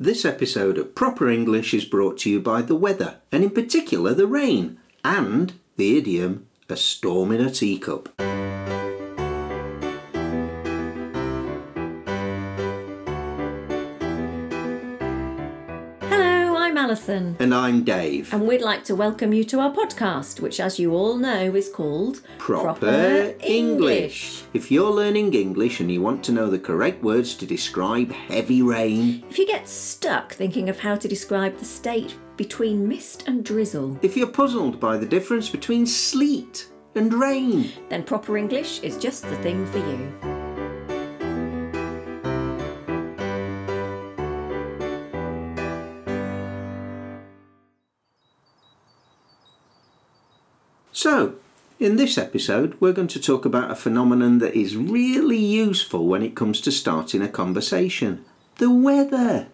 This episode of Proper English is brought to you by the weather, and in particular the rain, and the idiom, a storm in a teacup. Hello, I'm Alison. And I'm Dave. And we'd like to welcome you to our podcast, which as you all know is called Proper English. If you're learning English and you want to know the correct words to describe heavy rain. If you get stuck thinking of how to describe the state between mist and drizzle. If you're puzzled by the difference between sleet and rain. Then Proper English is just the thing for you. So, in this episode, we're going to talk about a phenomenon that is really useful when it comes to starting a conversation. The weather.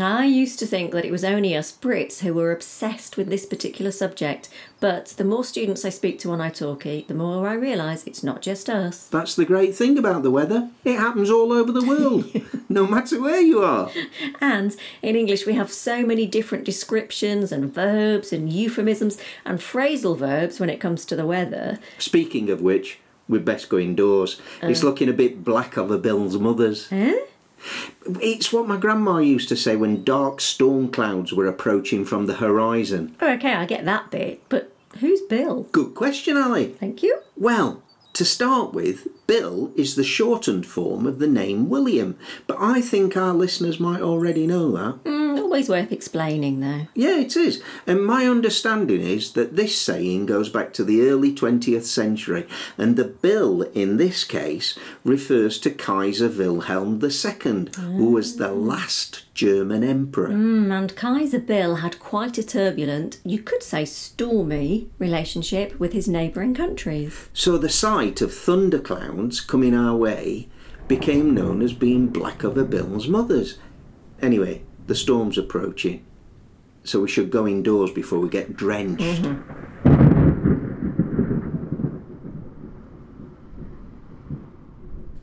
I used to think that it was only us Brits who were obsessed with this particular subject, but the more students I speak to on iTalki, the more I realise it's not just us. That's the great thing about the weather. It happens all over the world, no matter where you are. And in English we have so many different descriptions and verbs and euphemisms and phrasal verbs when it comes to the weather. Speaking of which, we'd best go indoors. It's looking a bit black over Bill's mother's. Huh? It's what my grandma used to say when dark storm clouds were approaching from the horizon. Oh, OK, I get that bit, but who's Bill? Good question, Ali. Thank you. Well, to start with, Bill is the shortened form of the name William, but I think our listeners might already know that. Always worth explaining, though. Yeah, it is. And my understanding is that this saying goes back to the early 20th century, and the Bill in this case refers to Kaiser Wilhelm II, who was the last German emperor. And Kaiser Bill had quite a turbulent, you could say stormy, relationship with his neighbouring countries. So the sight of thunderclouds coming our way became known as being black over Bill's mother's. Anyway, the storm's approaching, so we should go indoors before we get drenched.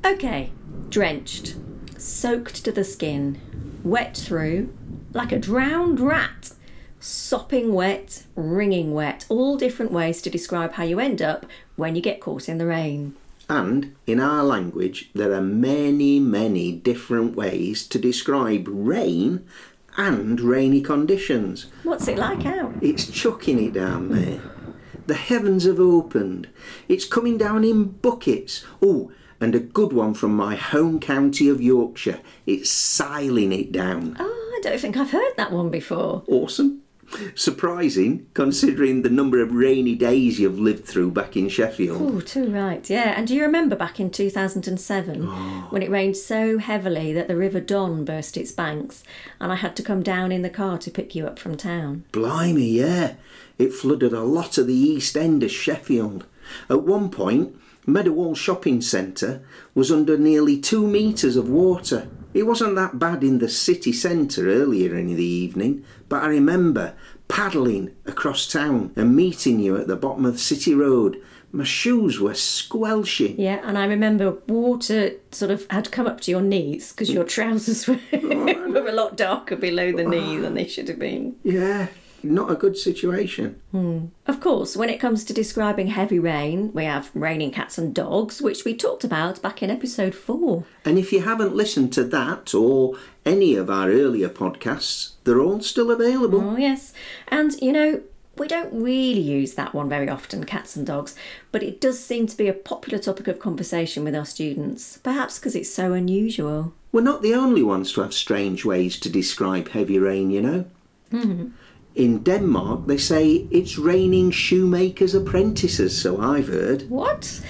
OK, drenched, soaked to the skin. Wet through, like a drowned rat. Sopping wet, wringing wet. All different ways to describe how you end up when you get caught in the rain. And in our language, there are many, many different ways to describe rain and rainy conditions. What's it like out? It's chucking it down there. The heavens have opened. It's coming down in buckets. Oh, and a good one from my home county of Yorkshire. It's siling it down. Oh, I don't think I've heard that one before. Awesome. Surprising, considering the number of rainy days you've lived through back in Sheffield. Oh, too right, yeah. And do you remember back in 2007 when it rained so heavily that the River Don burst its banks and I had to come down in the car to pick you up from town? Blimey, yeah. It flooded a lot of the east end of Sheffield. At one point, Meadowhall Shopping Centre was under nearly 2 metres of water. It wasn't that bad in the city centre earlier in the evening, but I remember paddling across town and meeting you at the bottom of City Road. My shoes were squelching. Yeah, and I remember water sort of had come up to your knees because your trousers were, were a lot darker below the knee than they should have been. Yeah. Not a good situation. Of course, when it comes to describing heavy rain, we have raining cats and dogs, which we talked about back in episode 4. And if you haven't listened to that or any of our earlier podcasts, they're all still available. Oh, yes. And, you know, we don't really use that one very often, cats and dogs, but it does seem to be a popular topic of conversation with our students, perhaps because it's so unusual. We're not the only ones to have strange ways to describe heavy rain, you know. In Denmark, they say it's raining shoemakers' apprentices, so I've heard. What?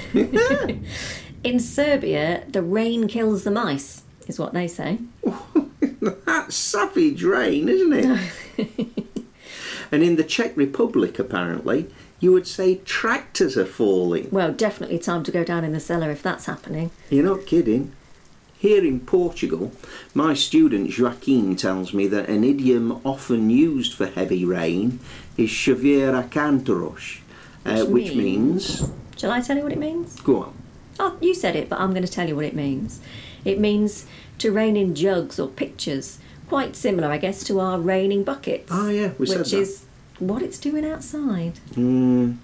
In Serbia, the rain kills the mice, is what they say. That's savage rain, isn't it? And in the Czech Republic, apparently, you would say tractors are falling. Well, definitely time to go down in the cellar if that's happening. You're not kidding. Here in Portugal, my student Joaquim tells me that an idiom often used for heavy rain is chover a cantaros, which means... Shall I tell you what it means? Go on. Oh, you said it, but I'm going to tell you what it means. It means to rain in jugs or pitchers, quite similar, I guess, to our raining buckets. Oh, yeah, we said that. Which is what it's doing outside. Mm.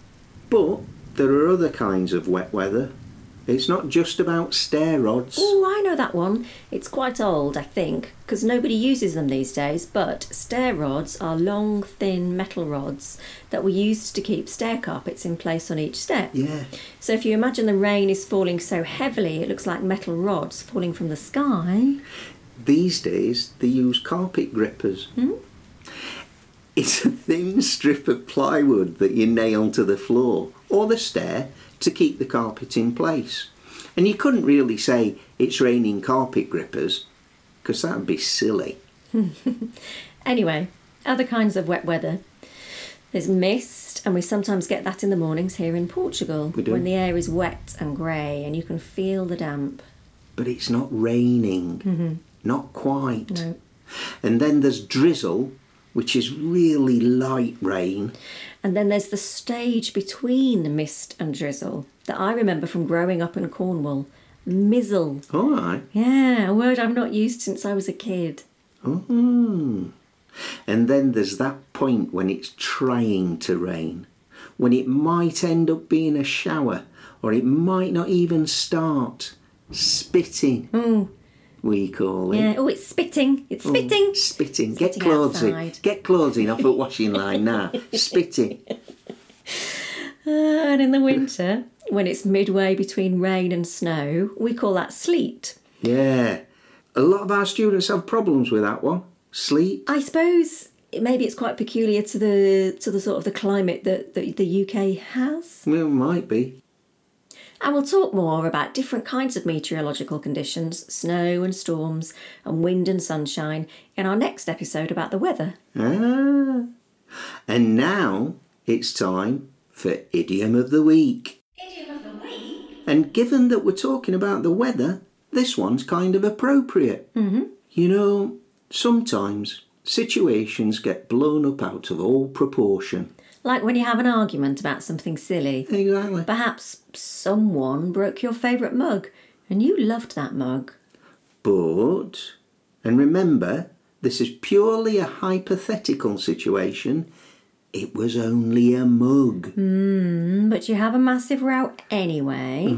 But there are other kinds of wet weather. It's not just about stair rods. Oh, I know that one. It's quite old, I think, because nobody uses them these days, but stair rods are long, thin metal rods that were used to keep stair carpets in place on each step. Yeah. So if you imagine the rain is falling so heavily, it looks like metal rods falling from the sky. These days, they use carpet grippers. Hmm? It's a thin strip of plywood that you nail to the floor or the stair to keep the carpet in place. And you couldn't really say it's raining carpet grippers, because that would be silly. Anyway, other kinds of wet weather. There's mist, and we sometimes get that in the mornings here in Portugal. We do. When the air is wet and grey and you can feel the damp. But it's not raining. Mm-hmm. Not quite. No. And then there's drizzle, which is really light rain. And then there's the stage between mist and drizzle that I remember from growing up in Cornwall. Mizzle. All right. Yeah, a word I've not used since I was a kid. Mm-hmm. And then there's that point when it's trying to rain, when it might end up being a shower, or it might not even start. Spitting. Mm. We call it. Yeah. Oh, it's spitting. It's spitting. Oh, spitting. Get clothesing. Get clothesing off at washing line now. Spitting. And in the winter, when it's midway between rain and snow, we call that sleet. Yeah. A lot of our students have problems with that one. Sleet. I suppose maybe it's quite peculiar to the sort of the climate that the UK has. Well, it might be. And we'll talk more about different kinds of meteorological conditions, snow and storms and wind and sunshine, in our next episode about the weather. Ah. And now it's time for Idiom of the Week. Idiom of the Week? And given that we're talking about the weather, this one's kind of appropriate. Mm-hmm. You know, sometimes situations get blown up out of all proportion. Like when you have an argument about something silly. Exactly. Perhaps someone broke your favourite mug and you loved that mug. But, and remember, this is purely a hypothetical situation, it was only a mug. But you have a massive row anyway.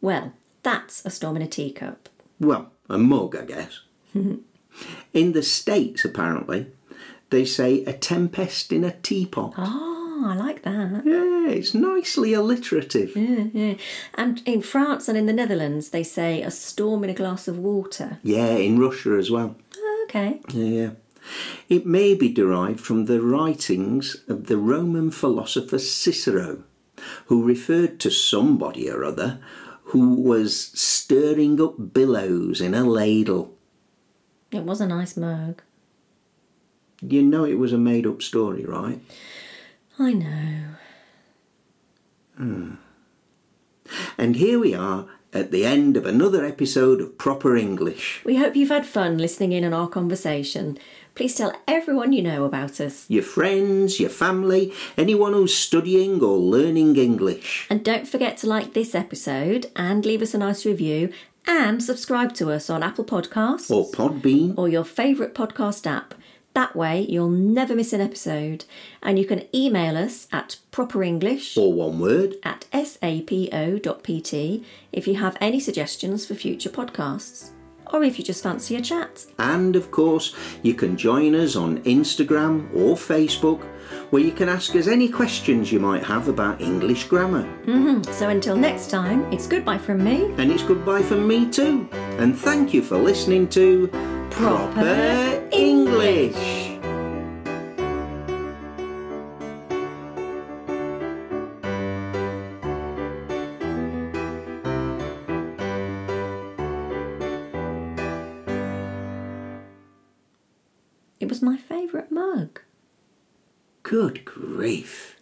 Well, that's a storm in a teacup. Well, a mug, I guess. In the States, apparently, they say a tempest in a teapot. Oh, I like that. Yeah, it's nicely alliterative. Yeah, yeah. And in France and in the Netherlands, they say a storm in a glass of water. Yeah, in Russia as well. Oh, okay. Yeah. It may be derived from the writings of the Roman philosopher Cicero, who referred to somebody or other who was stirring up billows in a ladle. It was a nice mug. You know it was a made-up story, right? I know. Hmm. And here we are at the end of another episode of Proper English. We hope you've had fun listening in on our conversation. Please tell everyone you know about us. Your friends, your family, anyone who's studying or learning English. And don't forget to like this episode and leave us a nice review and subscribe to us on Apple Podcasts. Or Podbean. Or your favourite podcast app. That way, you'll never miss an episode. And you can email us at properenglish... or one word... at sapo.pt if you have any suggestions for future podcasts. Or if you just fancy a chat. And, of course, you can join us on Instagram or Facebook, where you can ask us any questions you might have about English grammar. Mm-hmm. So until next time, it's goodbye from me. And it's goodbye from me too. And thank you for listening to... Proper English. It was my favourite mug. Good grief.